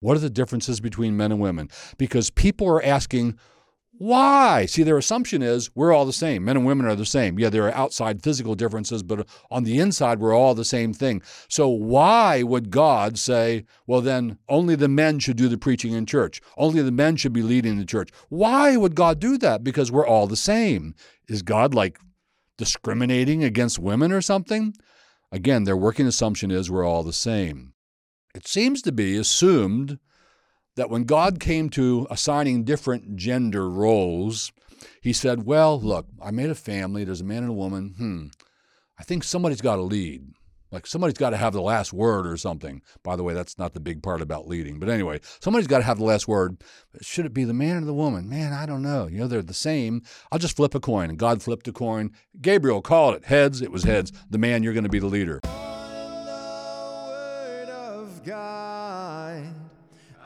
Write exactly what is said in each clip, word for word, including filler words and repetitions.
What are the differences between men and women? Because people are asking, why? See, their assumption is we're all the same. Men and women are the same. Yeah, there are outside physical differences, but on the inside, we're all the same thing. So why would God say, well, then only the men should do the preaching in church? Only the men should be leading the church. Why would God do that? Because we're all the same. Is God like discriminating against women or something? Again, their working assumption is we're all the same. It seems to be assumed that when God came to assigning different gender roles, he said, well, look, I made a family, there's a man and a woman, hmm, I think somebody's got to lead. Like somebody's got to have the last word or something. By the way, that's not the big part about leading. But anyway, somebody's got to have the last word. Should it be the man or the woman? Man, I don't know. You know, they're the same. I'll just flip a coin. And God flipped a coin. Gabriel called it heads. It was heads. The man, you're going to be the leader.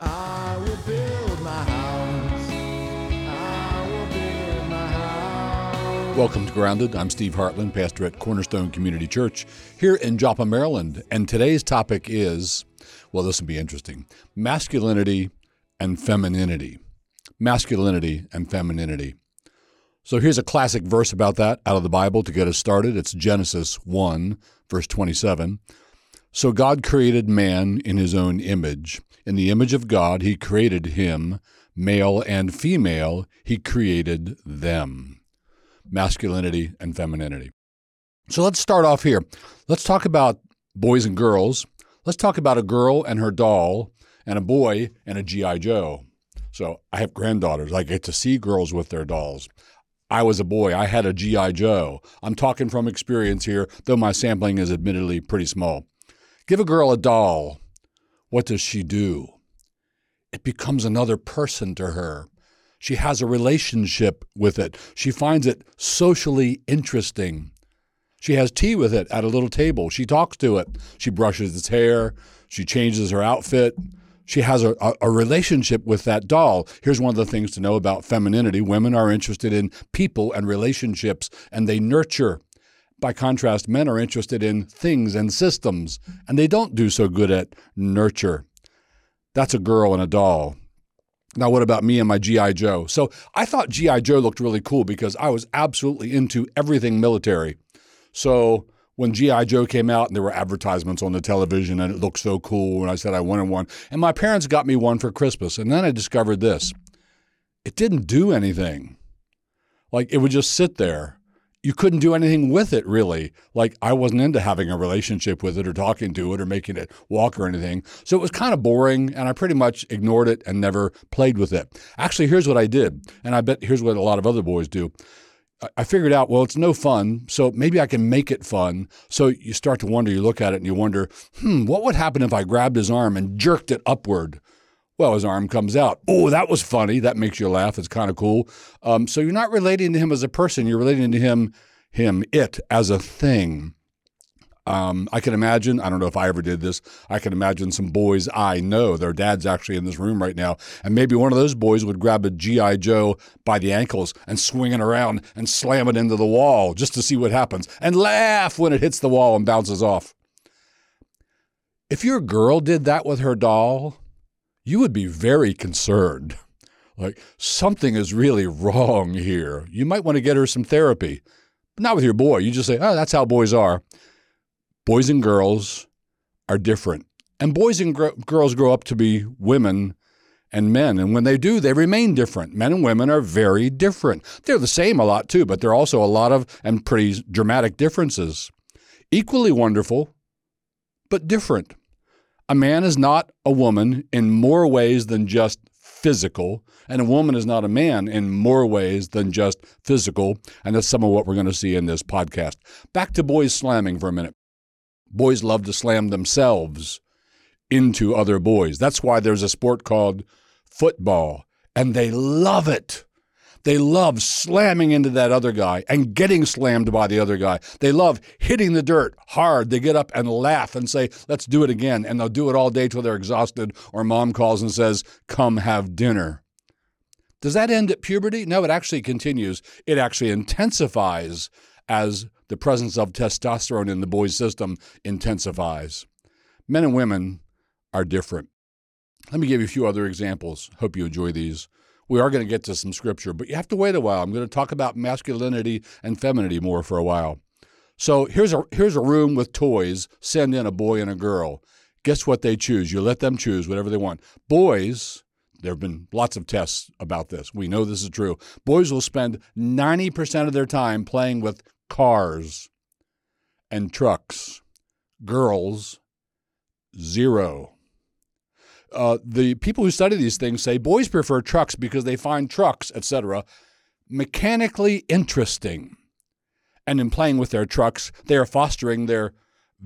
I will build my house. I will build my house. Welcome to Grounded. I'm Steve Hartland, pastor at Cornerstone Community Church here in Joppa, Maryland. And today's topic is, well, this will be interesting, masculinity and femininity. Masculinity and femininity. So here's a classic verse about that out of the Bible to get us started. It's Genesis one, verse twenty-seven. So God created man in his own image. In the image of God, he created him, male and female, he created them. Masculinity and femininity. So let's start off here. Let's talk about boys and girls. Let's talk about a girl and her doll and a boy and a G I Joe. So I have granddaughters. I get to see girls with their dolls. I was a boy. I had a G I Joe. I'm talking from experience here, though my sampling is admittedly pretty small. Give a girl a doll. What does she do? It becomes another person to her. She has a relationship with it. She finds it socially interesting. She has tea with it at a little table. She talks to it. She brushes its hair. She changes her outfit. She has a, a, a relationship with that doll. Here's one of the things to know about femininity. Women are interested in people and relationships, and they nurture. By contrast, men are interested in things and systems, and they don't do so good at nurture. That's a girl and a doll. Now, what about me and my G I Joe? So I thought G I Joe looked really cool because I was absolutely into everything military. So when G I Joe came out and there were advertisements on the television and it looked so cool, and I said I wanted one, and my parents got me one for Christmas, and then I discovered this. It didn't do anything. Like, it would just sit there. You couldn't do anything with it, really. Like, I wasn't into having a relationship with it or talking to it or making it walk or anything. So it was kind of boring, and I pretty much ignored it and never played with it. Actually, here's what I did, and I bet here's what a lot of other boys do. I figured out, well, it's no fun, so maybe I can make it fun. So you start to wonder, you look at it, and you wonder, hmm, what would happen if I grabbed his arm and jerked it upward? Well, his arm comes out. Oh, that was funny. That makes you laugh. It's kind of cool. Um, so you're not relating to him as a person. You're relating to him, him, it as a thing. Um, I can imagine, I don't know if I ever did this, I can imagine some boys I know, their dad's actually in this room right now, and maybe one of those boys would grab a G I Joe by the ankles and swing it around and slam it into the wall just to see what happens and laugh when it hits the wall and bounces off. If your girl did that with her doll, you would be very concerned. Like, something is really wrong here. You might want to get her some therapy. But not with your boy. You just say, oh, that's how boys are. Boys and girls are different. And boys and gr- girls grow up to be women and men. And when they do, they remain different. Men and women are very different. They're the same a lot, too, but there are also a lot of and pretty dramatic differences. Equally wonderful, but different. A man is not a woman in more ways than just physical, and a woman is not a man in more ways than just physical, and that's some of what we're going to see in this podcast. Back to boys slamming for a minute. Boys love to slam themselves into other boys. That's why there's a sport called football, and they love it. They love slamming into that other guy and getting slammed by the other guy. They love hitting the dirt hard. They get up and laugh and say, let's do it again. And they'll do it all day till they're exhausted or mom calls and says, come have dinner. Does that end at puberty? No, it actually continues. It actually intensifies as the presence of testosterone in the boy's system intensifies. Men and women are different. Let me give you a few other examples. Hope you enjoy these. We are going to get to some scripture, but you have to wait a while. I'm going to talk about masculinity and femininity more for a while. So here's a here's a room with toys. Send in a boy and a girl. Guess what they choose? You let them choose whatever they want. Boys, there have been lots of tests about this. We know this is true. Boys will spend ninety percent of their time playing with cars and trucks. Girls, zero. Uh, the people who study these things say boys prefer trucks because they find trucks, et cetera, mechanically interesting. And in playing with their trucks, they are fostering their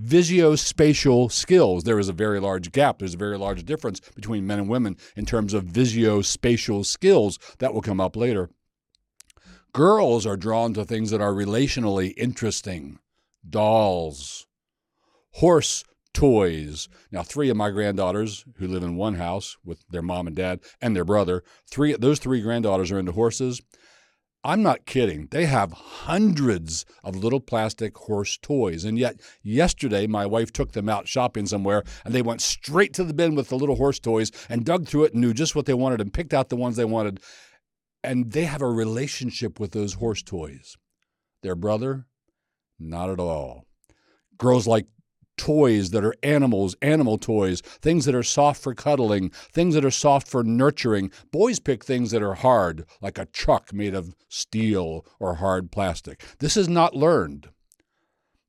visuospatial skills. There is a very large gap. There's a very large difference between men and women in terms of visuospatial skills that will come up later. Girls are drawn to things that are relationally interesting. Dolls, horse toys. Now, three of my granddaughters who live in one house with their mom and dad and their brother, three those three granddaughters are into horses. I'm not kidding. They have hundreds of little plastic horse toys. And yet yesterday, my wife took them out shopping somewhere, and they went straight to the bin with the little horse toys and dug through it and knew just what they wanted and picked out the ones they wanted. And they have a relationship with those horse toys. Their brother, not at all. Girls like toys that are animals, animal toys, things that are soft for cuddling, things that are soft for nurturing. Boys pick things that are hard, like a truck made of steel or hard plastic. This is not learned.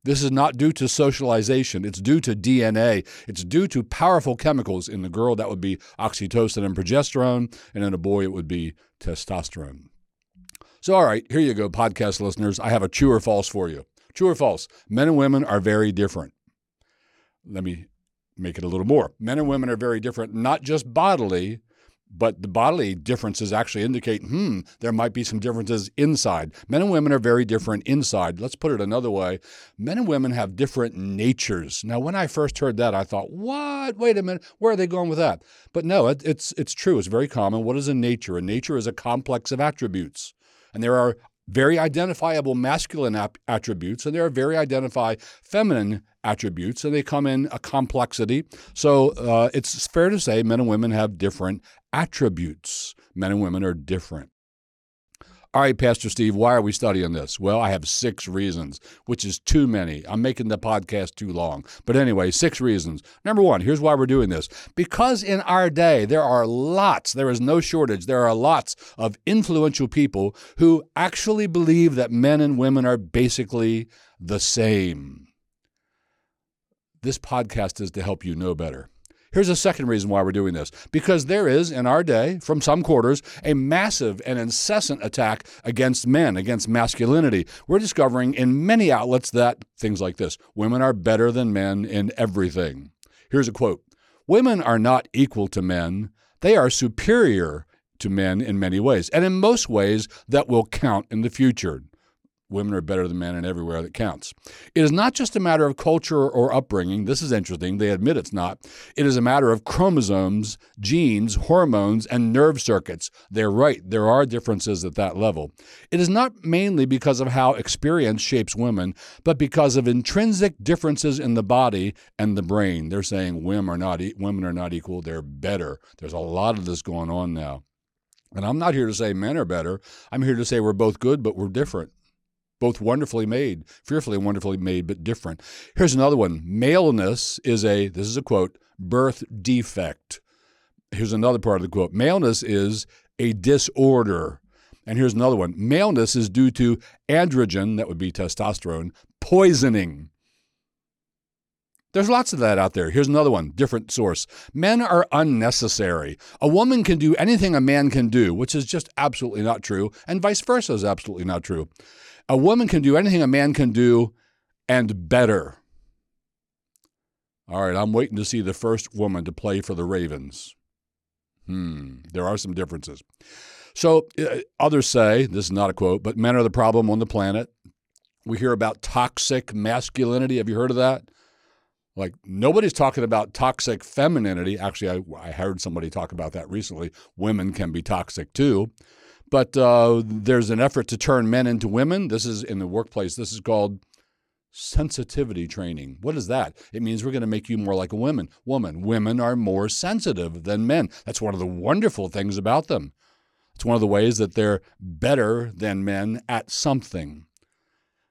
This is not due to socialization. It's due to D N A. It's due to powerful chemicals. In the girl, that would be oxytocin and progesterone, and in a boy, it would be testosterone. So, all right, here you go, podcast listeners. I have a true or false for you. True or false, men and women are very different. Let me make it a little more. Men and women are very different, not just bodily, but the bodily differences actually indicate, hmm, there might be some differences inside. Men and women are very different inside. Let's put it another way. Men and women have different natures. Now, when I first heard that, I thought, what? Wait a minute. Where are they going with that? But no, it, it's it's true. It's very common. What is a nature? A nature is a complex of attributes, and there are very identifiable masculine ap- attributes, and there are very identifiable feminine attributes, and they come in a complexity. So uh, it's fair to say men and women have different attributes. Men and women are different. All right, Pastor Steve, why are we studying this? Well, I have six reasons, which is too many. I'm making the podcast too long. But anyway, six reasons. Number one, here's why we're doing this. Because in our day, there are lots, there is no shortage, there are lots of influential people who actually believe that men and women are basically the same. This podcast is to help you know better. Here's a second reason why we're doing this, because there is, in our day, from some quarters, a massive and incessant attack against men, against masculinity. We're discovering in many outlets that, things like this, women are better than men in everything. Here's a quote, "Women are not equal to men. They are superior to men in many ways, and in most ways that will count in the future." Women are better than men in everywhere that counts. It is not just a matter of culture or upbringing. This is interesting. They admit it's not. It is a matter of chromosomes, genes, hormones, and nerve circuits. They're right. There are differences at that level. It is not mainly because of how experience shapes women, but because of intrinsic differences in the body and the brain. They're saying women are not, e- women are not equal. They're better. There's a lot of this going on now. And I'm not here to say men are better. I'm here to say we're both good, but we're different. Both wonderfully made, fearfully and wonderfully made, but different. Here's another one. Maleness is a, this is a quote, birth defect. Here's another part of the quote. Maleness is a disorder. And here's another one. Maleness is due to androgen, that would be testosterone, poisoning. There's lots of that out there. Here's another one, different source. Men are unnecessary. A woman can do anything a man can do, which is just absolutely not true, and vice versa is absolutely not true. A woman can do anything a man can do and better. All right, I'm waiting to see the first woman to play for the Ravens. Hmm, there are some differences. So uh, others say, this is not a quote, but men are the problem on the planet. We hear about toxic masculinity. Have you heard of that? Like, nobody's talking about toxic femininity. Actually, I, I heard somebody talk about that recently. Women can be toxic, too. But uh, there's an effort to turn men into women. This is in the workplace. This is called sensitivity training. What is that? It means we're going to make you more like a woman. Woman. Women are more sensitive than men. That's one of the wonderful things about them. It's one of the ways that they're better than men at something.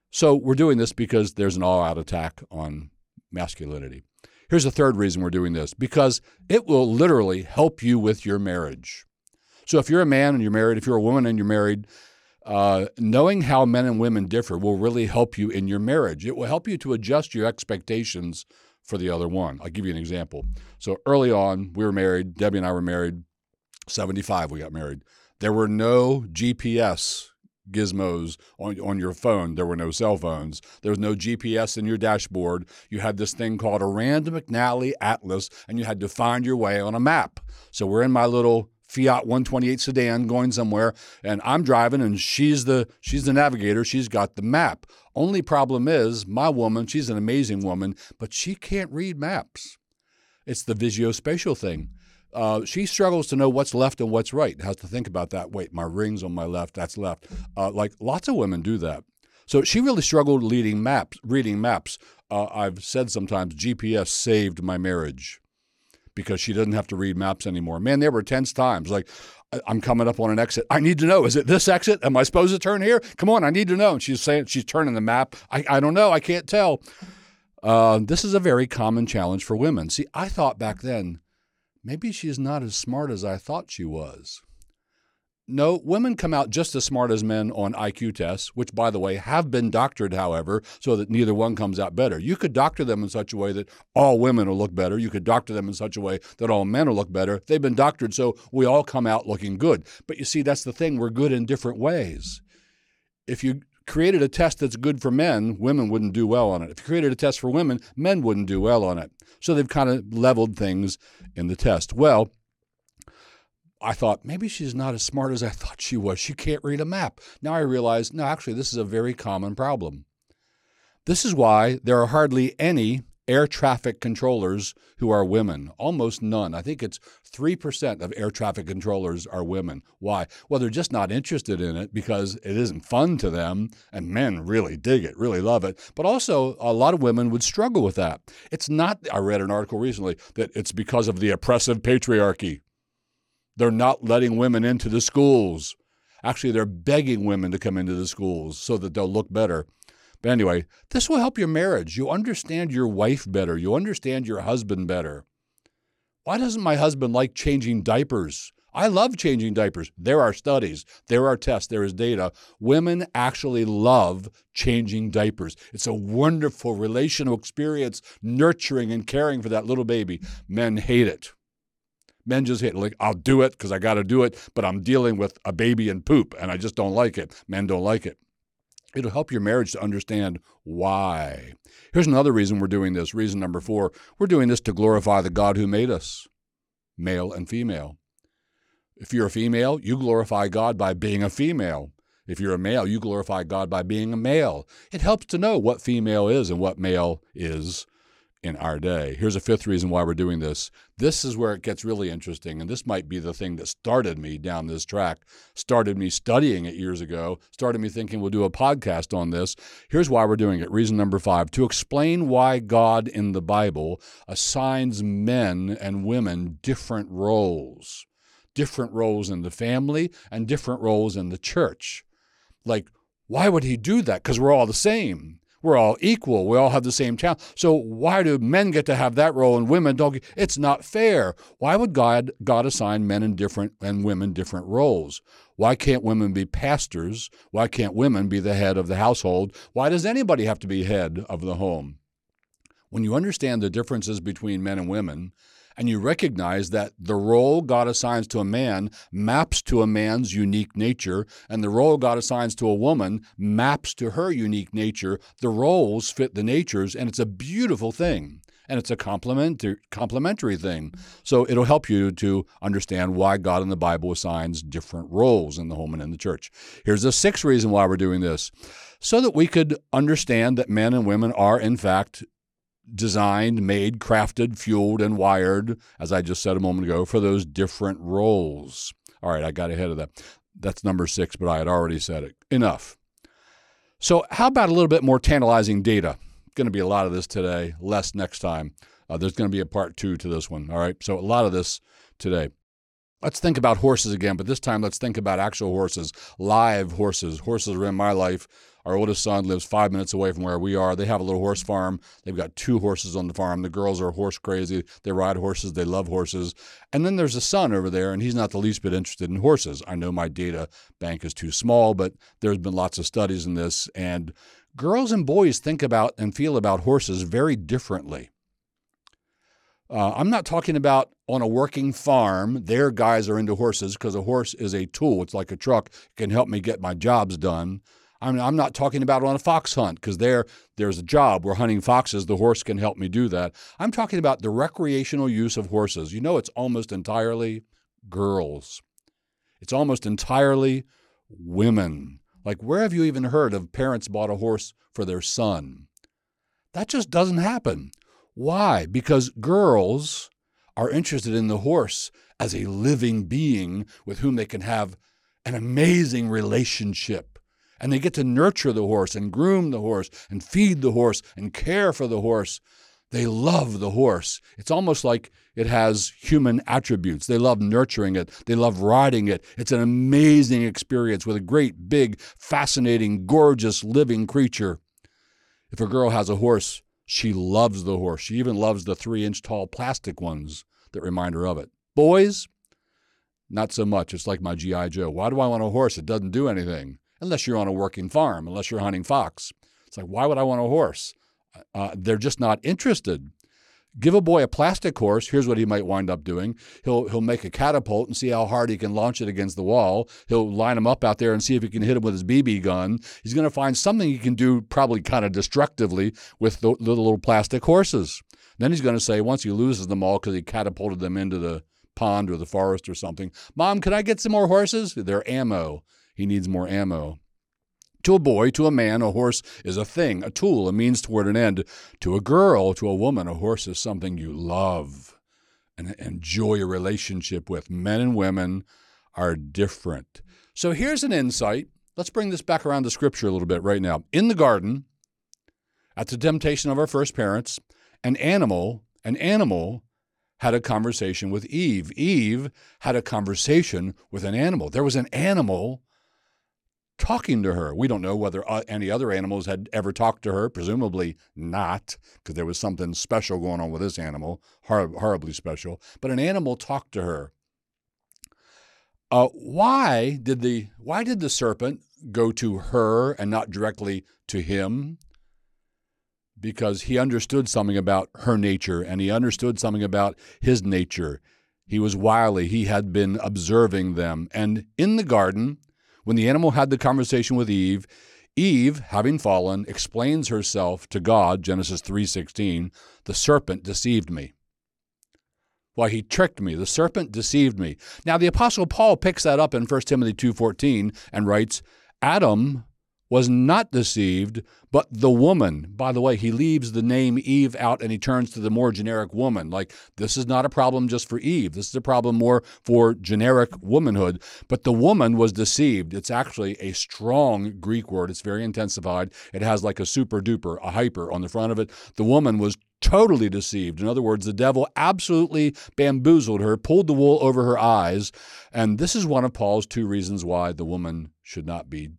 So we're doing this because there's an all-out attack on masculinity. Here's the third reason we're doing this, because it will literally help you with your marriage. So if you're a man and you're married, if you're a woman and you're married, uh, knowing how men and women differ will really help you in your marriage. It will help you to adjust your expectations for the other one. I'll give you an example. So early on, we were married. Debbie and I were married. seventy-five, we got married. There were no G P S gizmos on, on your phone. There were no cell phones. There was no G P S in your dashboard. You had this thing called a Rand McNally atlas, and you had to find your way on a map. So we're in my little Fiat one twenty-eight sedan going somewhere, and I'm driving, and she's the she's the navigator. She's got the map. Only problem is my woman, she's an amazing woman, but she can't read maps. It's the visuospatial thing. Uh, she struggles to know what's left and what's right. Has to think about that. Wait, my ring's on my left. That's left. Uh, like lots of women do that. So she really struggled leading maps, reading maps. Uh, I've said sometimes G P S saved my marriage because she doesn't have to read maps anymore. Man, there were tense times. Like I'm coming up on an exit. I need to know. Is it this exit? Am I supposed to turn here? Come on, I need to know. And she's saying she's turning the map. I, I don't know. I can't tell. Uh, this is a very common challenge for women. See, I thought back then, maybe she's not as smart as I thought she was. No, women come out just as smart as men on I Q tests, which, by the way, have been doctored, however, so that neither one comes out better. You could doctor them in such a way that all women will look better. You could doctor them in such a way that all men will look better. They've been doctored, so we all come out looking good. But you see, that's the thing. We're good in different ways. If you created a test that's good for men, women wouldn't do well on it. If you created a test for women, men wouldn't do well on it. So they've kind of leveled things in the test. Well, I thought, maybe she's not as smart as I thought she was. She can't read a map. Now I realize, no, actually, this is a very common problem. This is why there are hardly any air traffic controllers who are women, almost none. I think it's three percent of air traffic controllers are women. Why? Well, they're just not interested in it because it isn't fun to them, and men really dig it, really love it. But also, a lot of women would struggle with that. It's not, I read an article recently, that it's because of the oppressive patriarchy. They're not letting women into the schools. Actually, they're begging women to come into the schools so that they'll look better. But anyway, this will help your marriage. You understand your wife better. You understand your husband better. Why doesn't my husband like changing diapers? I love changing diapers. There are studies. There are tests. There is data. Women actually love changing diapers. It's a wonderful relational experience, nurturing and caring for that little baby. Men hate it. Men just hate it. Like, I'll do it because I got to do it, but I'm dealing with a baby and poop, and I just don't like it. Men don't like it. It'll help your marriage to understand why. Here's another reason we're doing this. Reason number four, we're doing this to glorify the God who made us, male and female. If you're a female, you glorify God by being a female. If you're a male, you glorify God by being a male. It helps to know what female is and what male is in our day. Here's a fifth reason why we're doing this. This is where it gets really interesting, and this might be the thing that started me down this track, started me studying it years ago, started me thinking we'll do a podcast on this. Here's why we're doing it. Reason number five, to explain why God in the Bible assigns men and women different roles, different roles in the family and different roles in the church. Like, why would he do that? Because we're all the same. We're all equal. We all have the same talent. So why do men get to have that role and women don't? Get, it's not fair. Why would God God assign men and different and women different roles? Why can't women be pastors? Why can't women be the head of the household? Why does anybody have to be head of the home? When you understand the differences between men and women, and you recognize that the role God assigns to a man maps to a man's unique nature, and the role God assigns to a woman maps to her unique nature. The roles fit the natures, and it's a beautiful thing, and it's a complementary, complementary thing. So it'll help you to understand why God in the Bible assigns different roles in the home and in the church. Here's the sixth reason why we're doing this, so that we could understand that men and women are, in fact, designed, made, crafted, fueled, and wired, as I just said a moment ago, for those different roles. All right, I got ahead of that. That's number six, but I had already said it. Enough. So how about a little bit more tantalizing data? going to be a lot of this today, less next time. Uh, there's going to be a part two to this one, all right? So a lot of this today. Let's think about horses again, but this time let's think about actual horses, live horses. Horses are in my life. Our oldest son lives five minutes away from where we are. They have a little horse farm. They've got two horses on the farm. The girls are horse crazy. They ride horses. They love horses. And then there's a son over there, and he's not the least bit interested in horses. I know my data bank is too small, but there's been lots of studies in this. And girls and boys think about and feel about horses very differently. Uh, I'm not talking about on a working farm. Their guys are into horses because a horse is a tool. It's like a truck. It can help me get my jobs done. I mean, I'm not talking about on a fox hunt because there, there's a job. We're hunting foxes. The horse can help me do that. I'm talking about the recreational use of horses. You know, it's almost entirely girls. It's almost entirely women. Like, where have you even heard of parents bought a horse for their son? That just doesn't happen. Why? Because girls are interested in the horse as a living being with whom they can have an amazing relationship. And they get to nurture the horse and groom the horse and feed the horse and care for the horse. They love the horse. It's almost like it has human attributes. They love nurturing it. They love riding it. It's an amazing experience with a great, big, fascinating, gorgeous, living creature. If a girl has a horse, she loves the horse. She even loves the three-inch tall plastic ones that remind her of it. Boys, not so much. It's like my G I Joe. Why do I want a horse? It doesn't do anything. Unless you're on a working farm, unless you're hunting fox. It's like, why would I want a horse? Uh, they're just not interested. Give a boy a plastic horse. Here's what he might wind up doing. He'll he'll make a catapult and see how hard he can launch it against the wall. He'll line him up out there and see if he can hit him with his B B gun. He's going to find something he can do probably kind of destructively with the, the little plastic horses. Then he's going to say, once he loses them all because he catapulted them into the pond or the forest or something, Mom, can I get some more horses? They're ammo. He needs more ammo. To a boy, to a man, a horse is a thing, a tool, a means toward an end. To a girl, to a woman, a horse is something you love and enjoy a relationship with. Men and women are different. So here's an insight. Let's bring this back around to Scripture a little bit right now. In the garden, at the temptation of our first parents, an animal, an animal had a conversation with Eve. Eve had a conversation with an animal. There was an animal talking to her. We don't know whether any other animals had ever talked to her, presumably not, because there was something special going on with this animal, hor- horribly special, but an animal talked to her. Uh, why did the why did the serpent go to her and not directly to him? Because he understood something about her nature, and he understood something about his nature. He was wily. He had been observing them. And in the garden, when the animal had the conversation with Eve, Eve, having fallen, explains herself to God, Genesis three sixteen, the serpent deceived me. Why, he tricked me. The serpent deceived me. Now, the Apostle Paul picks that up in First Timothy two fourteen and writes, Adam was not deceived, but the woman. By the way, he leaves the name Eve out and he turns to the more generic woman. Like, this is not a problem just for Eve. This is a problem more for generic womanhood. But the woman was deceived. It's actually a strong Greek word. It's very intensified. It has like a super duper, a hyper on the front of it. The woman was totally deceived. In other words, the devil absolutely bamboozled her, pulled the wool over her eyes. And this is one of Paul's two reasons why the woman should not be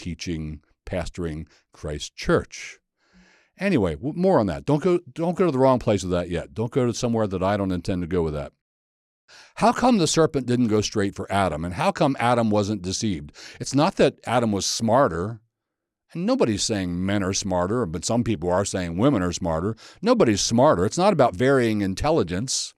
teaching, pastoring Christ's church. Anyway, more on that. Don't go, don't go to the wrong place with that yet. Don't go to somewhere that I don't intend to go with that. How come the serpent didn't go straight for Adam? And how come Adam wasn't deceived? It's not that Adam was smarter. And nobody's saying men are smarter, but some people are saying women are smarter. Nobody's smarter. It's not about varying intelligence.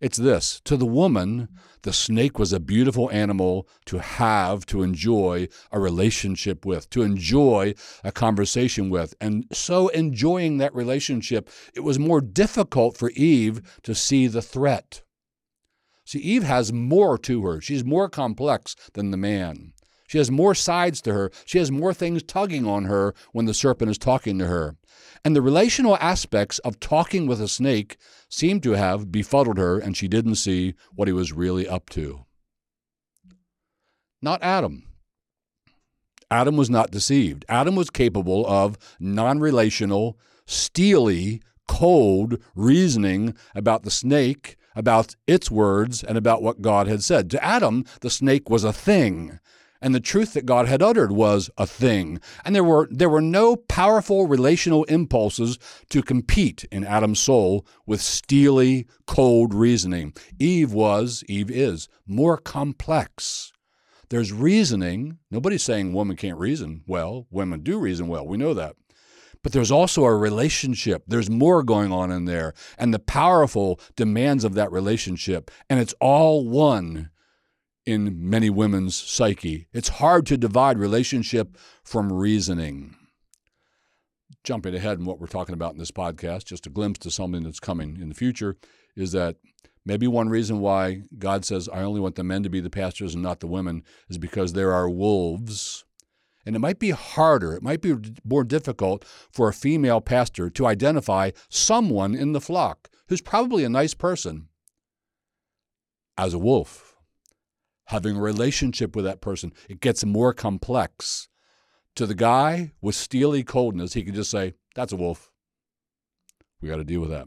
It's this. To the woman, the snake was a beautiful animal to have, to enjoy a relationship with, to enjoy a conversation with. And so enjoying that relationship, it was more difficult for Eve to see the threat. See, Eve has more to her. She's more complex than the man. She has more sides to her. She has more things tugging on her when the serpent is talking to her. And the relational aspects of talking with a snake seemed to have befuddled her, and she didn't see what he was really up to. Not Adam. Adam was not deceived. Adam was capable of non-relational, steely, cold reasoning about the snake, about its words, and about what God had said. To Adam, the snake was a thing, and the truth that God had uttered was a thing. And there were there were no powerful relational impulses to compete in Adam's soul with steely, cold reasoning. Eve was, Eve is, more complex. There's reasoning. Nobody's saying women can't reason well. Women do reason well. We know that. But there's also a relationship. There's more going on in there, and the powerful demands of that relationship. And it's all one in many women's psyche. It's hard to divide relationship from reasoning. Jumping ahead in what we're talking about in this podcast, just a glimpse to something that's coming in the future, is that maybe one reason why God says, I only want the men to be the pastors and not the women, is because there are wolves. And it might be harder, it might be more difficult for a female pastor to identify someone in the flock who's probably a nice person as a wolf. Having a relationship with that person, it gets more complex. To the guy with steely coldness, he can just say, that's a wolf. We got to deal with that.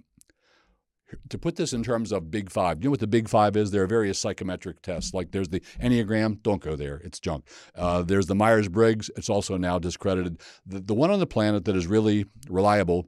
To put this in terms of Big Five, you know what the Big Five is? There are various psychometric tests. Like there's the Enneagram. Don't go there. It's junk. Uh, there's the Myers-Briggs. It's also now discredited. The, the one on the planet that is really reliable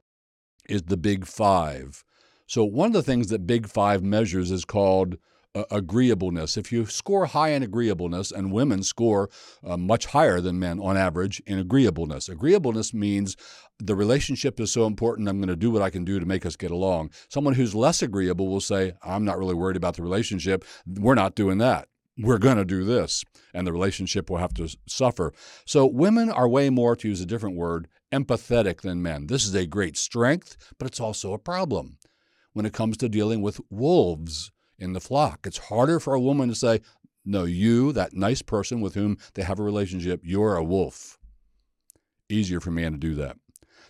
is the Big Five. So one of the things that Big Five measures is called Uh, agreeableness. If you score high in agreeableness, and women score uh, much higher than men on average in agreeableness. Agreeableness means the relationship is so important, I'm going to do what I can do to make us get along. Someone who's less agreeable will say, I'm not really worried about the relationship. We're not doing that. We're going to do this. And the relationship will have to suffer. So women are way more, to use a different word, empathetic than men. This is a great strength, but it's also a problem when it comes to dealing with wolves in the flock. It's harder for a woman to say, no, you, that nice person with whom they have a relationship, you're a wolf. Easier for a man to do that.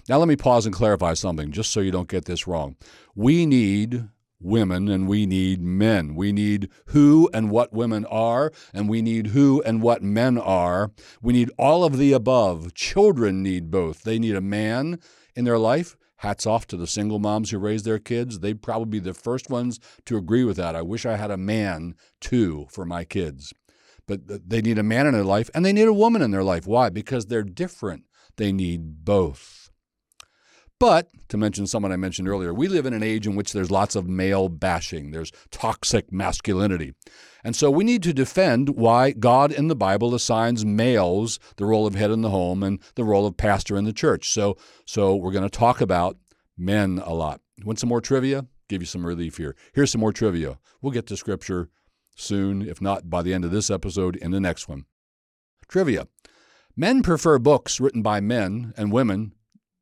Now let me pause and clarify something, just so you don't get this wrong. We need women and we need men. We need who and what women are, and we need who and what men are. We need all of the above. Children need both. They need a man in their life. Hats off to the single moms who raise their kids. They'd probably be the first ones to agree with that. I wish I had a man, too, for my kids. But they need a man in their life, and they need a woman in their life. Why? Because they're different. They need both. But, to mention someone I mentioned earlier, we live in an age in which there's lots of male bashing. There's toxic masculinity. And so we need to defend why God in the Bible assigns males the role of head in the home and the role of pastor in the church. So so we're going to talk about men a lot. Want some more trivia? Give you some relief here. Here's some more trivia. We'll get to Scripture soon, if not by the end of this episode, in the next one. Trivia. Men prefer books written by men, and women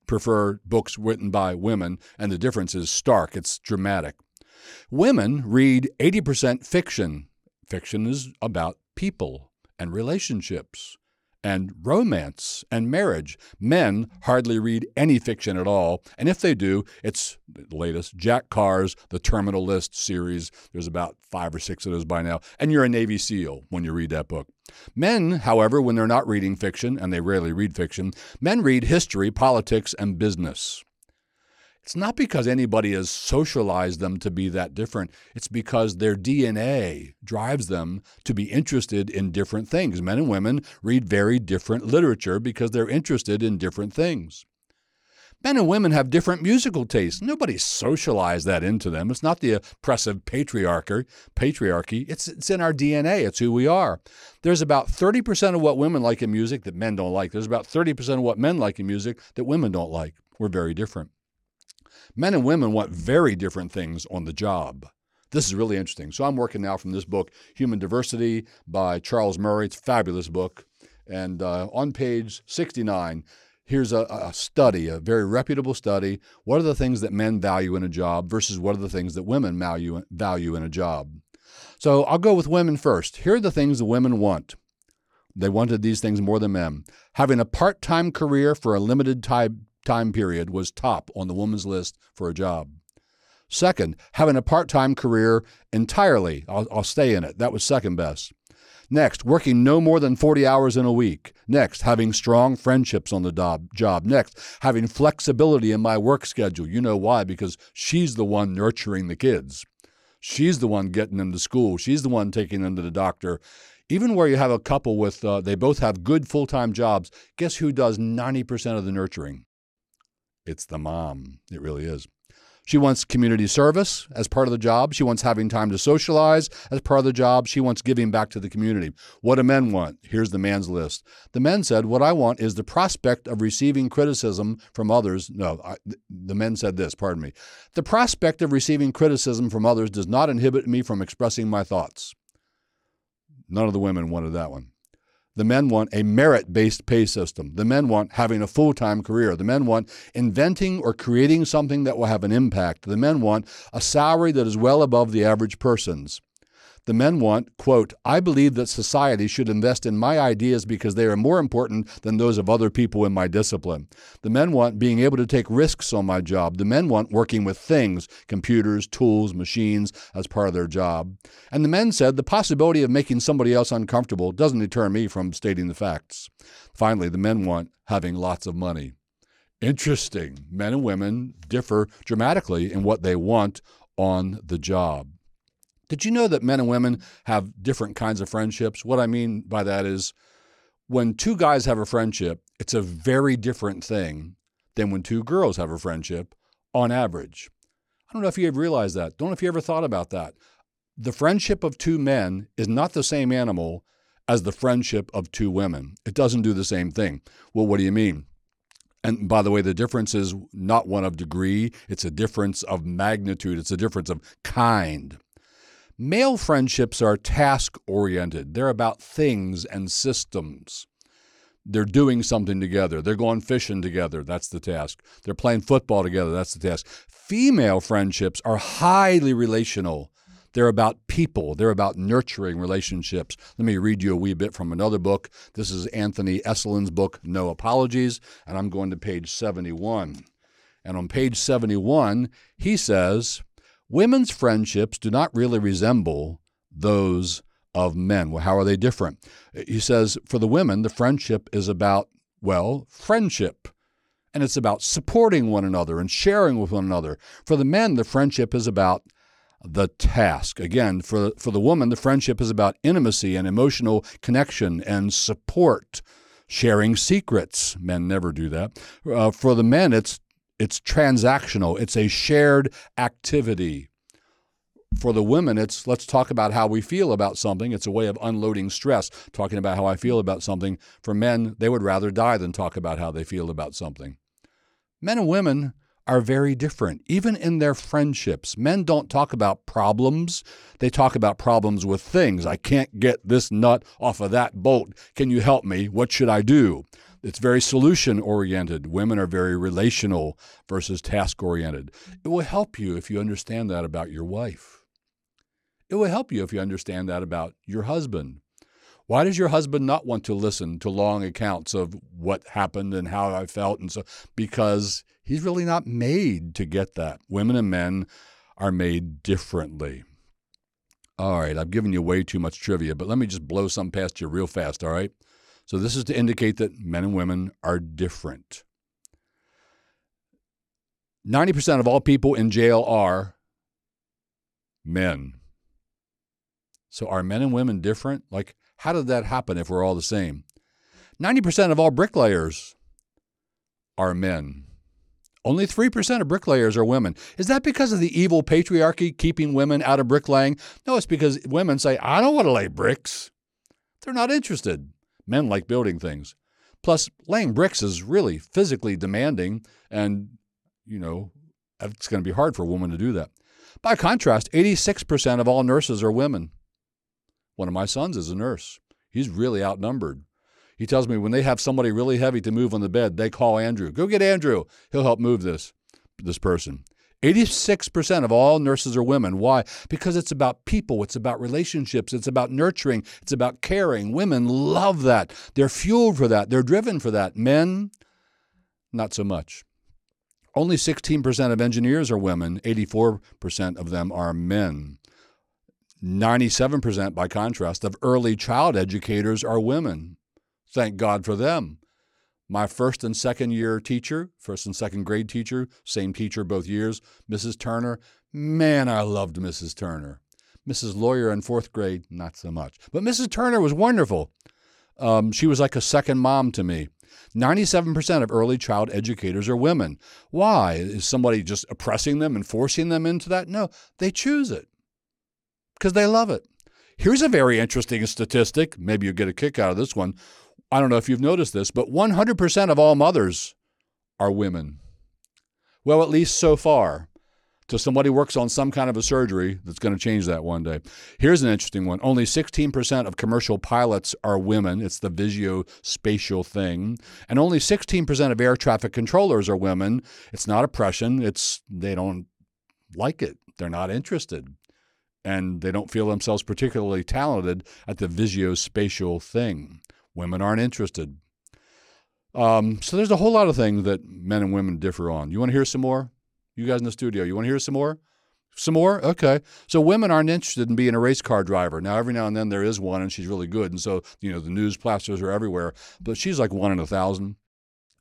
prefer books written by women, and the difference is stark. It's dramatic. Women read eighty percent fiction. Fiction is about people and relationships and romance and marriage. Men hardly read any fiction at all, and if they do, it's the latest Jack Carr's The Terminal List series. There's about five or six of those by now, and you're a Navy SEAL when you read that book. Men, however, when they're not reading fiction, and they rarely read fiction, men read history, politics, and business. It's not because anybody has socialized them to be that different. It's because their D N A drives them to be interested in different things. Men and women read very different literature because they're interested in different things. Men and women have different musical tastes. Nobody socialized that into them. It's not the oppressive patriarchy. Patriarchy. It's, it's in our D N A. It's who we are. There's about thirty percent of what women like in music that men don't like. There's about thirty percent of what men like in music that women don't like. We're very different. Men and women want very different things on the job. This is really interesting. So I'm working now from this book, Human Diversity by Charles Murray. It's a fabulous book. And uh, on page sixty-nine, here's a, a study, a very reputable study. What are the things that men value in a job versus what are the things that women value, value in a job? So I'll go with women first. Here are the things that women want. They wanted these things more than men. Having a part-time career for a limited time time period was top on the woman's list for a job. Second, having a part-time career entirely. I'll, I'll stay in it. That was second best. Next, working no more than forty hours in a week. Next, having strong friendships on the job. Next, having flexibility in my work schedule. You know why? Because she's the one nurturing the kids. She's the one getting them to school. She's the one taking them to the doctor. Even where you have a couple with, uh, they both have good full-time jobs, guess who does ninety percent of the nurturing? It's the mom. It really is. She wants community service as part of the job. She wants having time to socialize as part of the job. She wants giving back to the community. What do men want? Here's the man's list. The men said, what I want is the prospect of receiving criticism from others. No, I, the men said this, pardon me. The prospect of receiving criticism from others does not inhibit me from expressing my thoughts. None of the women wanted that one. The men want a merit-based pay system. The men want having a full-time career. The men want inventing or creating something that will have an impact. The men want a salary that is well above the average person's. The men want, quote, I believe that society should invest in my ideas because they are more important than those of other people in my discipline. The men want being able to take risks on my job. The men want working with things, computers, tools, machines, as part of their job. And the men said the possibility of making somebody else uncomfortable doesn't deter me from stating the facts. Finally, the men want having lots of money. Interesting. Men and women differ dramatically in what they want on the job. Did you know that men and women have different kinds of friendships? What I mean by that is when two guys have a friendship, it's a very different thing than when two girls have a friendship on average. I don't know if you ever realized that. Don't know if you ever thought about that. The friendship of two men is not the same animal as the friendship of two women. It doesn't do the same thing. Well, what do you mean? And by the way, the difference is not one of degree. It's a difference of magnitude. It's a difference of kind. Male friendships are task-oriented. They're about things and systems. They're doing something together. They're going fishing together. That's the task. They're playing football together. That's the task. Female friendships are highly relational. They're about people. They're about nurturing relationships. Let me read you a wee bit from another book. This is Anthony Esselin's book, No Apologies, and I'm going to page seventy-one. And on page seventy-one, he says, women's friendships do not really resemble those of men. Well, how are they different? He says, for the women, the friendship is about, well, friendship. And it's about supporting one another and sharing with one another. For the men, the friendship is about the task. Again, for, for the woman, the friendship is about intimacy and emotional connection and support, sharing secrets. Men never do that. Uh, for the men, it's It's transactional. It's a shared activity. For the women, it's let's talk about how we feel about something. It's a way of unloading stress, talking about how I feel about something. For men, they would rather die than talk about how they feel about something. Men and women are very different, even in their friendships. Men don't talk about problems. They talk about problems with things. I can't get this nut off of that bolt. Can you help me? What should I do? It's very solution-oriented. Women are very relational versus task-oriented. It will help you if you understand that about your wife. It will help you if you understand that about your husband. Why does your husband not want to listen to long accounts of what happened and how I felt? And so, because he's really not made to get that. Women and men are made differently. All right, I've given you way too much trivia, but let me just blow some past you real fast, all right? So this is to indicate that men and women are different. ninety percent of all people in jail are men. So are men and women different? Like, how did that happen if we're all the same? ninety percent of all bricklayers are men. Only three percent of bricklayers are women. Is that because of the evil patriarchy keeping women out of bricklaying? No, it's because women say, I don't want to lay bricks. They're not interested. Men like building things. Plus, laying bricks is really physically demanding, and, you know, it's going to be hard for a woman to do that. By contrast, eighty-six percent of all nurses are women. One of my sons is a nurse. He's really outnumbered. He tells me when they have somebody really heavy to move on the bed, they call Andrew. Go get Andrew. He'll help move this, this person. eighty-six percent of all nurses are women. Why? Because it's about people. It's about relationships. It's about nurturing. It's about caring. Women love that. They're fueled for that. They're driven for that. Men, not so much. Only sixteen percent of engineers are women. eighty-four percent of them are men. ninety-seven percent, by contrast, of early child educators are women. Thank God for them. My first and second year teacher, first and second grade teacher, same teacher both years, Missus Turner. Man, I loved Missus Turner. Missus Lawyer in fourth grade, not so much. But Missus Turner was wonderful. Um, she was like a second mom to me. ninety-seven percent of early child educators are women. Why? Is somebody just oppressing them and forcing them into that? No, they choose it because they love it. Here's a very interesting statistic. Maybe you'll get a kick out of this one. I don't know if you've noticed this, but one hundred percent of all mothers are women. Well, at least so far, till somebody works on some kind of a surgery that's going to change that one day. Here's an interesting one. Only sixteen percent of commercial pilots are women. It's the visuospatial thing. And only sixteen percent of air traffic controllers are women. It's not oppression. It's they don't like it. They're not interested. And they don't feel themselves particularly talented at the visuospatial thing. Women aren't interested. Um, so there's a whole lot of things that men and women differ on. You want to hear some more? You guys in the studio, you want to hear some more? Some more? Okay. So women aren't interested in being a race car driver. Now, every now and then there is one, and she's really good. And so, you know, the news plasters are everywhere. But she's like one in a thousand.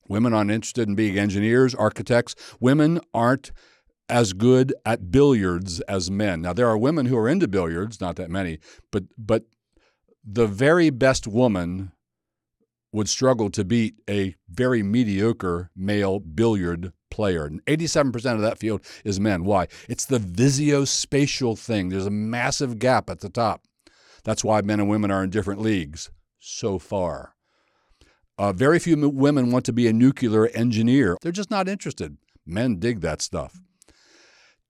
Women aren't interested in being engineers, architects. Women aren't as good at billiards as men. Now, there are women who are into billiards, not that many, but but the very best woman would struggle to beat a very mediocre male billiard player. And eighty-seven percent of that field is men. Why? It's the visuospatial thing. There's a massive gap at the top. That's why men and women are in different leagues so far. Uh, very few m- women want to be a nuclear engineer. They're just not interested. Men dig that stuff.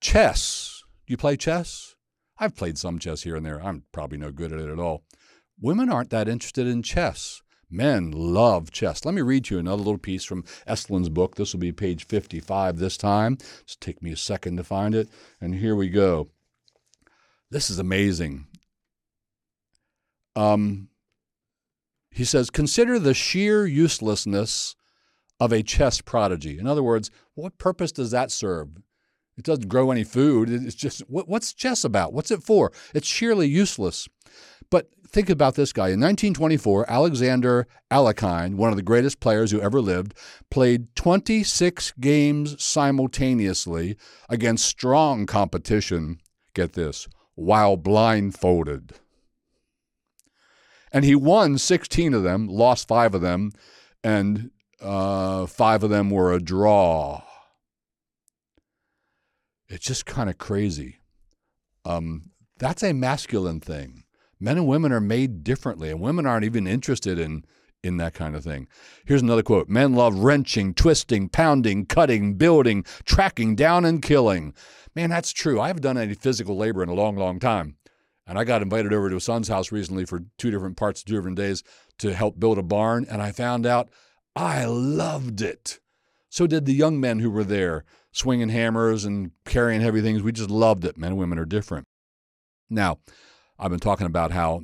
Chess. Do you play chess? I've played some chess here and there. I'm probably no good at it at all. Women aren't that interested in chess. Men love chess. Let me read to you another little piece from Estlin's book. This will be page fifty-five this time. Just take me a second to find it. And here we go. This is amazing. Um, he says, consider the sheer uselessness of a chess prodigy. In other words, what purpose does that serve? It doesn't grow any food. It's just, what, what's chess about? What's it for? It's sheerly useless. But think about this guy. In nineteen twenty-four, Alexander Alekhine, one of the greatest players who ever lived, played twenty-six games simultaneously against strong competition, get this, while blindfolded. And he won sixteen of them, lost five of them, and uh, five of them were a draw. It's just kind of crazy. Um, that's a masculine thing. Men and women are made differently, and women aren't even interested in, in that kind of thing. Here's another quote. Men love wrenching, twisting, pounding, cutting, building, tracking down, and killing. Man, that's true. I haven't done any physical labor in a long, long time. And I got invited over to a son's house recently for two different parts, two different days to help build a barn, and I found out I loved it. So did the young men who were there, swinging hammers and carrying heavy things. We just loved it. Men and women are different. Now, I've been talking about how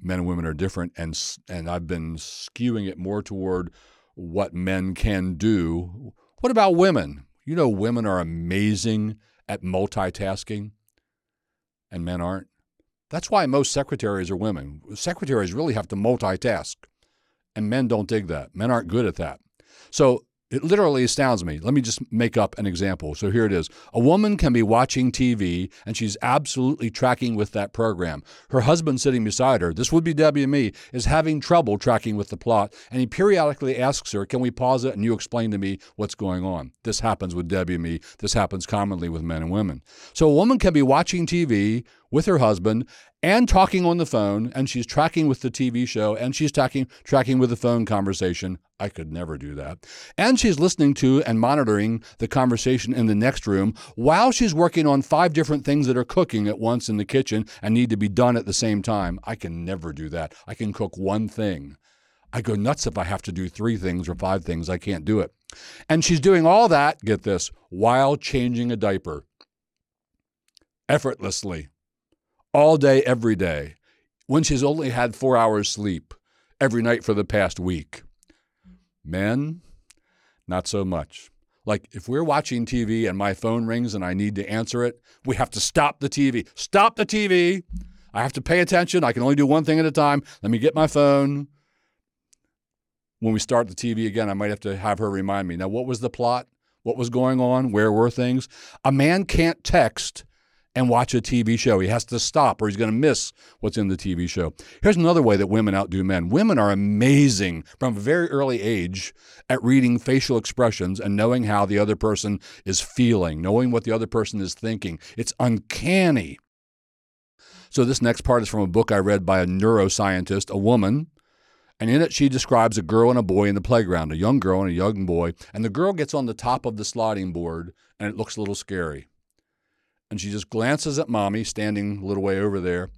men and women are different, and and I've been skewing it more toward what men can do. What about women? You know, women are amazing at multitasking, and men aren't. That's why most secretaries are women. Secretaries really have to multitask, and men don't dig that. Men aren't good at that. So it literally astounds me. Let me just make up an example. So here it is. A woman can be watching T V, and she's absolutely tracking with that program. Her husband sitting beside her, this would be Debbie and me, is having trouble tracking with the plot, and he periodically asks her, can we pause it and you explain to me what's going on? This happens with Debbie and me. This happens commonly with men and women. So a woman can be watching T V with her husband and talking on the phone, and she's tracking with the T V show, and she's tracking, tracking with the phone conversation. I could never do that. And she's listening to and monitoring the conversation in the next room while she's working on five different things that are cooking at once in the kitchen and need to be done at the same time. I can never do that. I can cook one thing. I go nuts if I have to do three things or five things. I can't do it. And she's doing all that, get this, while changing a diaper. Effortlessly. All day, every day. When she's only had four hours sleep every night for the past week. Men, not so much. Like if we're watching T V and my phone rings and I need to answer it, we have to stop the T V. Stop the T V. I have to pay attention. I can only do one thing at a time. Let me get my phone. When we start the T V again, I might have to have her remind me. Now, what was the plot? What was going on? Where were things? A man can't text and watch a T V show. He has to stop or he's going to miss what's in the T V show. Here's another way that women outdo men. Women are amazing from a very early age at reading facial expressions and knowing how the other person is feeling, knowing what the other person is thinking. It's uncanny. So this next part is from a book I read by a neuroscientist, a woman. And in it, she describes a girl and a boy in the playground, a young girl and a young boy. And the girl gets on the top of the sliding board, and it looks a little scary. And she just glances at Mommy, standing a little way over there.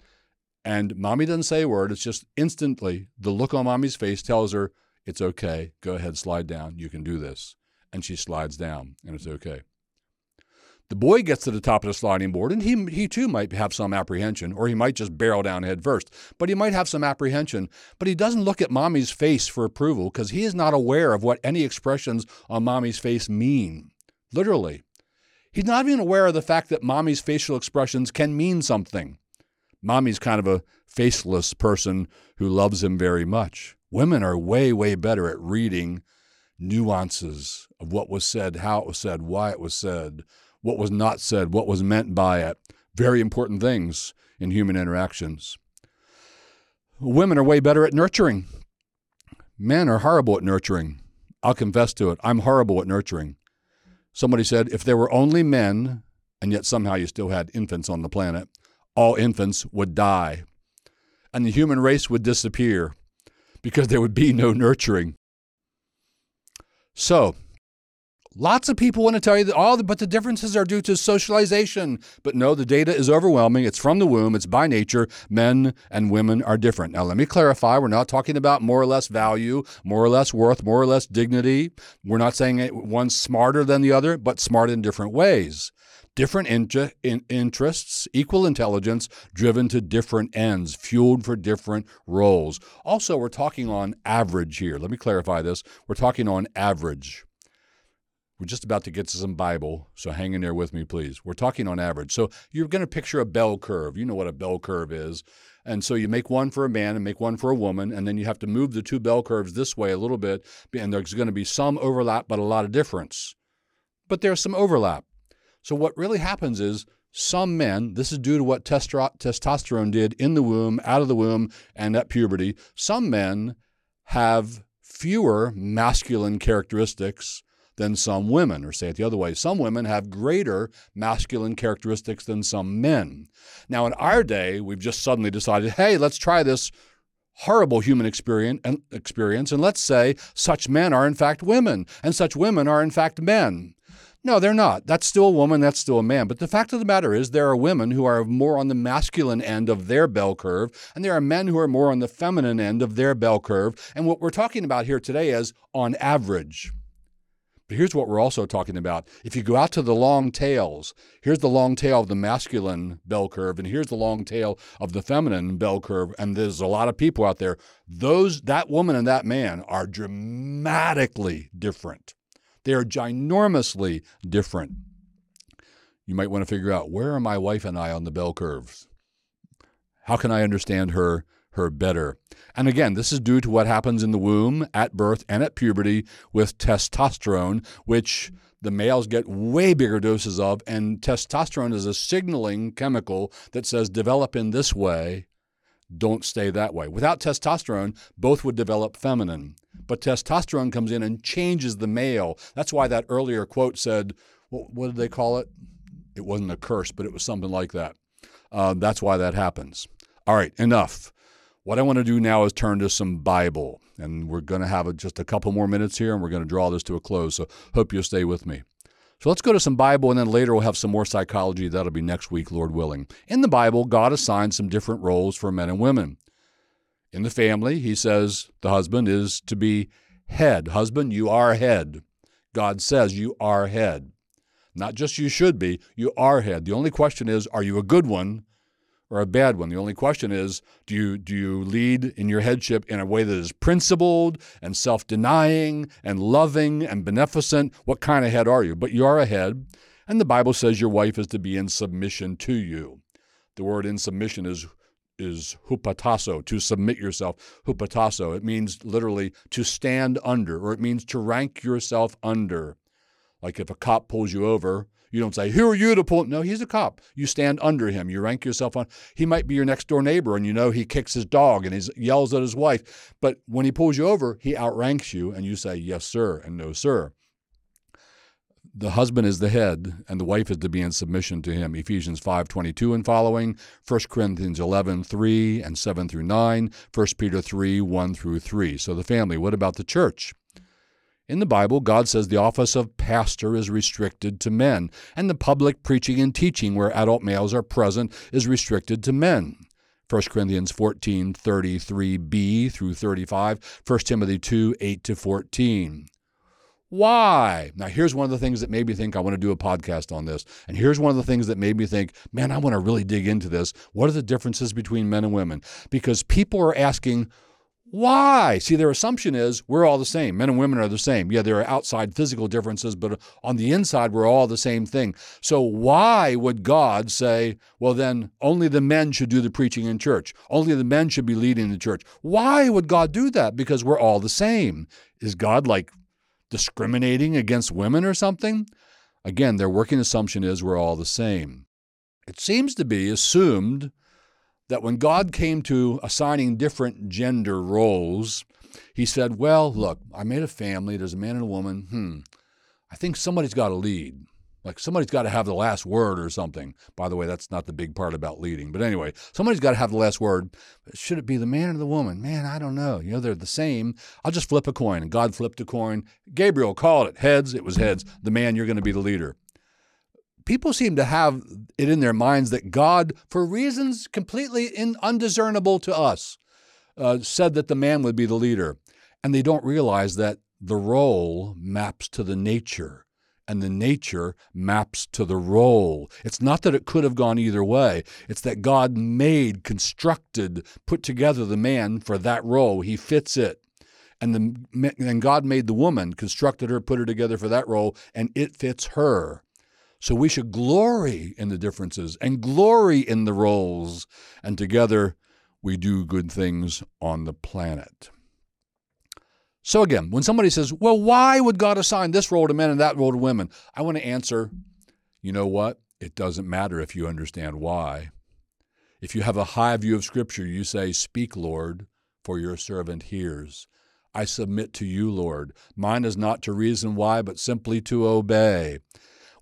And Mommy doesn't say a word. It's just instantly the look on Mommy's face tells her, it's okay. Go ahead, slide down. You can do this. And she slides down, and it's okay. The boy gets to the top of the sliding board, and he he too might have some apprehension, or he might just barrel down head first. But he might have some apprehension. But he doesn't look at Mommy's face for approval because he is not aware of what any expressions on Mommy's face mean. Literally. He's not even aware of the fact that Mommy's facial expressions can mean something. Mommy's kind of a faceless person who loves him very much. Women are way, way better at reading nuances of what was said, how it was said, why it was said, what was not said, what was meant by it. Very important things in human interactions. Women are way better at nurturing. Men are horrible at nurturing. I'll confess to it. I'm horrible at nurturing. Somebody said, if there were only men, and yet somehow you still had infants on the planet, all infants would die. And the human race would disappear because there would be no nurturing. So, lots of people want to tell you that all the, but the differences are due to socialization. But no, the data is overwhelming. It's from the womb. It's by nature. Men and women are different. Now, let me clarify. We're not talking about more or less value, more or less worth, more or less dignity. We're not saying one's smarter than the other, but smart in different ways. Different inter- in interests, equal intelligence, driven to different ends, fueled for different roles. Also, we're talking on average here. Let me clarify this. We're talking on average. We're just about to get to some Bible, so hang in there with me, please. We're talking on average. So you're going to picture a bell curve. You know what a bell curve is. And so you make one for a man and make one for a woman, and then you have to move the two bell curves this way a little bit, and there's going to be some overlap but a lot of difference. But there's some overlap. So what really happens is some men, this is due to what testosterone did in the womb, out of the womb, and at puberty, some men have fewer masculine characteristics than some women, or say it the other way, some women have greater masculine characteristics than some men. Now, in our day, we've just suddenly decided, hey, let's try this horrible human experience, and, experience, and let's say such men are in fact women, and such women are in fact men. No, they're not. That's still a woman, that's still a man. But the fact of the matter is there are women who are more on the masculine end of their bell curve, and there are men who are more on the feminine end of their bell curve. And what we're talking about here today is on average. But here's what we're also talking about. If you go out to the long tails, here's the long tail of the masculine bell curve, and here's the long tail of the feminine bell curve, and there's a lot of people out there. Those, that woman and that man are dramatically different. They are ginormously different. You might want to figure out, where are my wife and I on the bell curves? How can I understand her? her better. And again, this is due to what happens in the womb, at birth, and at puberty with testosterone, which the males get way bigger doses of, and testosterone is a signaling chemical that says develop in this way, don't stay that way. Without testosterone, both would develop feminine. But testosterone comes in and changes the male. That's why that earlier quote said, well, what did they call it? It wasn't a curse, but it was something like that. Uh, that's why that happens. All right, enough. What I want to do now is turn to some Bible, and we're going to have a, just a couple more minutes here, and we're going to draw this to a close, so hope you'll stay with me. So let's go to some Bible, and then later we'll have some more psychology. That'll be next week, Lord willing. In the Bible, God assigns some different roles for men and women. In the family, he says the husband is to be head. Husband, you are head. God says you are head. Not just you should be, you are head. The only question is, are you a good one, or a bad one. The only question is, do you do you lead in your headship in a way that is principled and self-denying and loving and beneficent? What kind of head are you? But you are a head, and the Bible says your wife is to be in submission to you. The word in submission is is hupatasso, to submit yourself, hupatasso. It means literally to stand under, or it means to rank yourself under. Like if a cop pulls you over, you don't say, who are you to pull? No, he's a cop. You stand under him. You rank yourself on. He might be your next door neighbor, and you know he kicks his dog and he yells at his wife. But when he pulls you over, he outranks you, and you say, yes, sir, and no, sir. The husband is the head, and the wife is to be in submission to him. Ephesians five twenty-two and following, First Corinthians eleven, three and seven through nine, First Peter three, one through three. So the family. What about the church? In the Bible, God says the office of pastor is restricted to men, and the public preaching and teaching where adult males are present is restricted to men. First Corinthians fourteen, thirty-three b through thirty-five, First Timothy two, eight to fourteen. Why? Now, here's one of the things that made me think I want to do a podcast on this. And here's one of the things that made me think, man, I want to really dig into this. What are the differences between men and women? Because people are asking, why? See, their assumption is we're all the same. Men and women are the same. Yeah, there are outside physical differences, but on the inside, we're all the same thing. So why would God say, well, then only the men should do the preaching in church. Only the men should be leading the church. Why would God do that? Because we're all the same. Is God like discriminating against women or something? Again, their working assumption is we're all the same. It seems to be assumed that when God came to assigning different gender roles, he said, well, look, I made a family, there's a man and a woman, hmm, I think somebody's got to lead. Like somebody's got to have the last word or something. By the way, that's not the big part about leading. But anyway, somebody's got to have the last word. Should it be the man or the woman? Man, I don't know. You know, they're the same. I'll just flip a coin. And God flipped a coin. Gabriel called it. Heads, it was heads. The man, you're going to be the leader. People seem to have it in their minds that God, for reasons completely in, undiscernible to us, uh, said that the man would be the leader. And they don't realize that the role maps to the nature, and the nature maps to the role. It's not that it could have gone either way. It's that God made, constructed, put together the man for that role. He fits it. And the, and God made the woman, constructed her, put her together for that role, and it fits her. So we should glory in the differences and glory in the roles, and together we do good things on the planet. So again, when somebody says, well, why would God assign this role to men and that role to women? I want to answer, you know what? It doesn't matter if you understand why. If you have a high view of Scripture, you say, speak, Lord, for your servant hears. I submit to you, Lord. Mine is not to reason why, but simply to obey.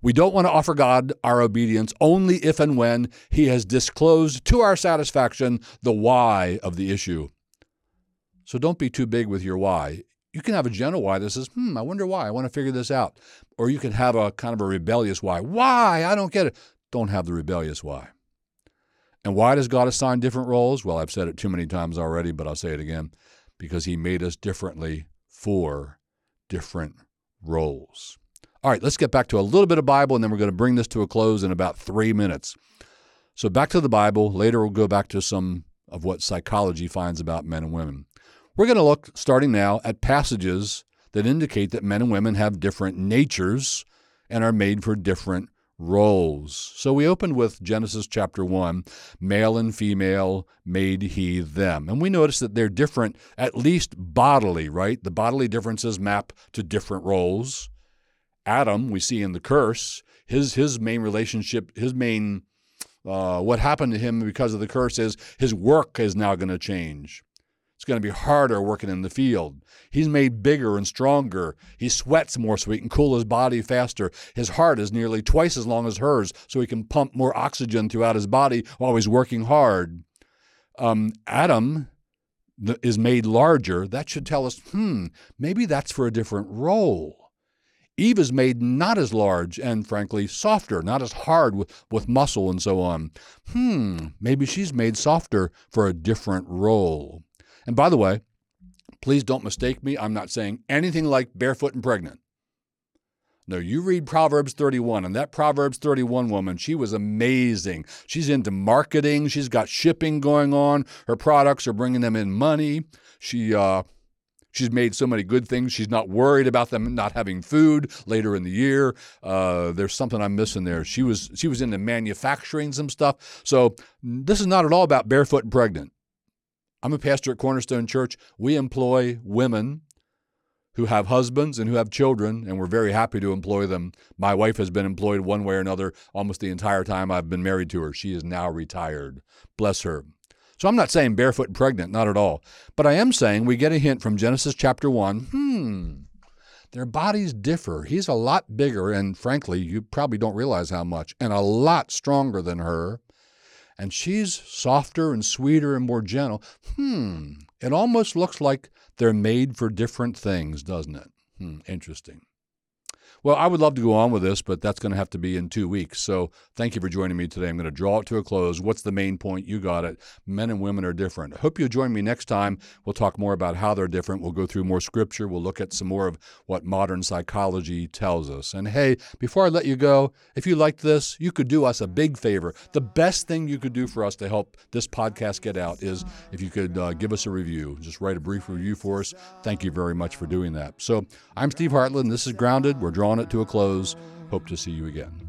We don't want to offer God our obedience only if and when he has disclosed to our satisfaction the why of the issue. So don't be too big with your why. You can have a gentle why that says, hmm, I wonder why. I want to figure this out. Or you can have a kind of a rebellious why. Why? I don't get it. Don't have the rebellious why. And why does God assign different roles? Well, I've said it too many times already, but I'll say it again. Because he made us differently for different roles. All right, let's get back to a little bit of Bible, and then we're going to bring this to a close in about three minutes. So back to the Bible. Later, we'll go back to some of what psychology finds about men and women. We're going to look, starting now, at passages that indicate that men and women have different natures and are made for different roles. So we opened with Genesis chapter one, male and female made he them. And we notice that they're different, at least bodily, right? The bodily differences map to different roles. Adam, we see in the curse, his his main relationship, his main, uh, what happened to him because of the curse is his work is now going to change. It's going to be harder working in the field. He's made bigger and stronger. He sweats more so he can cool his body faster. His heart is nearly twice as long as hers so he can pump more oxygen throughout his body while he's working hard. Um, Adam is made larger. That should tell us, hmm, maybe that's for a different role. Eve is made not as large and, frankly, softer, not as hard with, with muscle and so on. Hmm, maybe she's made softer for a different role. And by the way, please don't mistake me. I'm not saying anything like barefoot and pregnant. No, you read Proverbs thirty-one, and that Proverbs thirty-one woman, she was amazing. She's into marketing. She's got shipping going on. Her products are bringing them in money. She uh, she's made so many good things. She's not worried about them not having food later in the year. Uh, there's something I'm missing there. She was she was into manufacturing some stuff. So this is not at all about barefoot and pregnant. I'm a pastor at Cornerstone Church. We employ women who have husbands and who have children, and we're very happy to employ them. My wife has been employed one way or another almost the entire time I've been married to her. She is now retired. Bless her. So I'm not saying barefoot and pregnant, not at all. But I am saying we get a hint from Genesis chapter one. Hmm, their bodies differ. He's a lot bigger, and frankly, you probably don't realize how much, and a lot stronger than her. And she's softer and sweeter and more gentle. Hmm, it almost looks like they're made for different things, doesn't it? Hmm, interesting. Well, I would love to go on with this, but that's going to have to be in two weeks. So thank you for joining me today. I'm going to draw it to a close. What's the main point? You got it. Men and women are different. I hope you'll join me next time. We'll talk more about how they're different. We'll go through more scripture. We'll look at some more of what modern psychology tells us. And hey, before I let you go, if you liked this, you could do us a big favor. The best thing you could do for us to help this podcast get out is if you could uh, give us a review. Just write a brief review for us. Thank you very much for doing that. So I'm Steve Hartland. This is Grounded. We're drawing it to a close. Hope to see you again.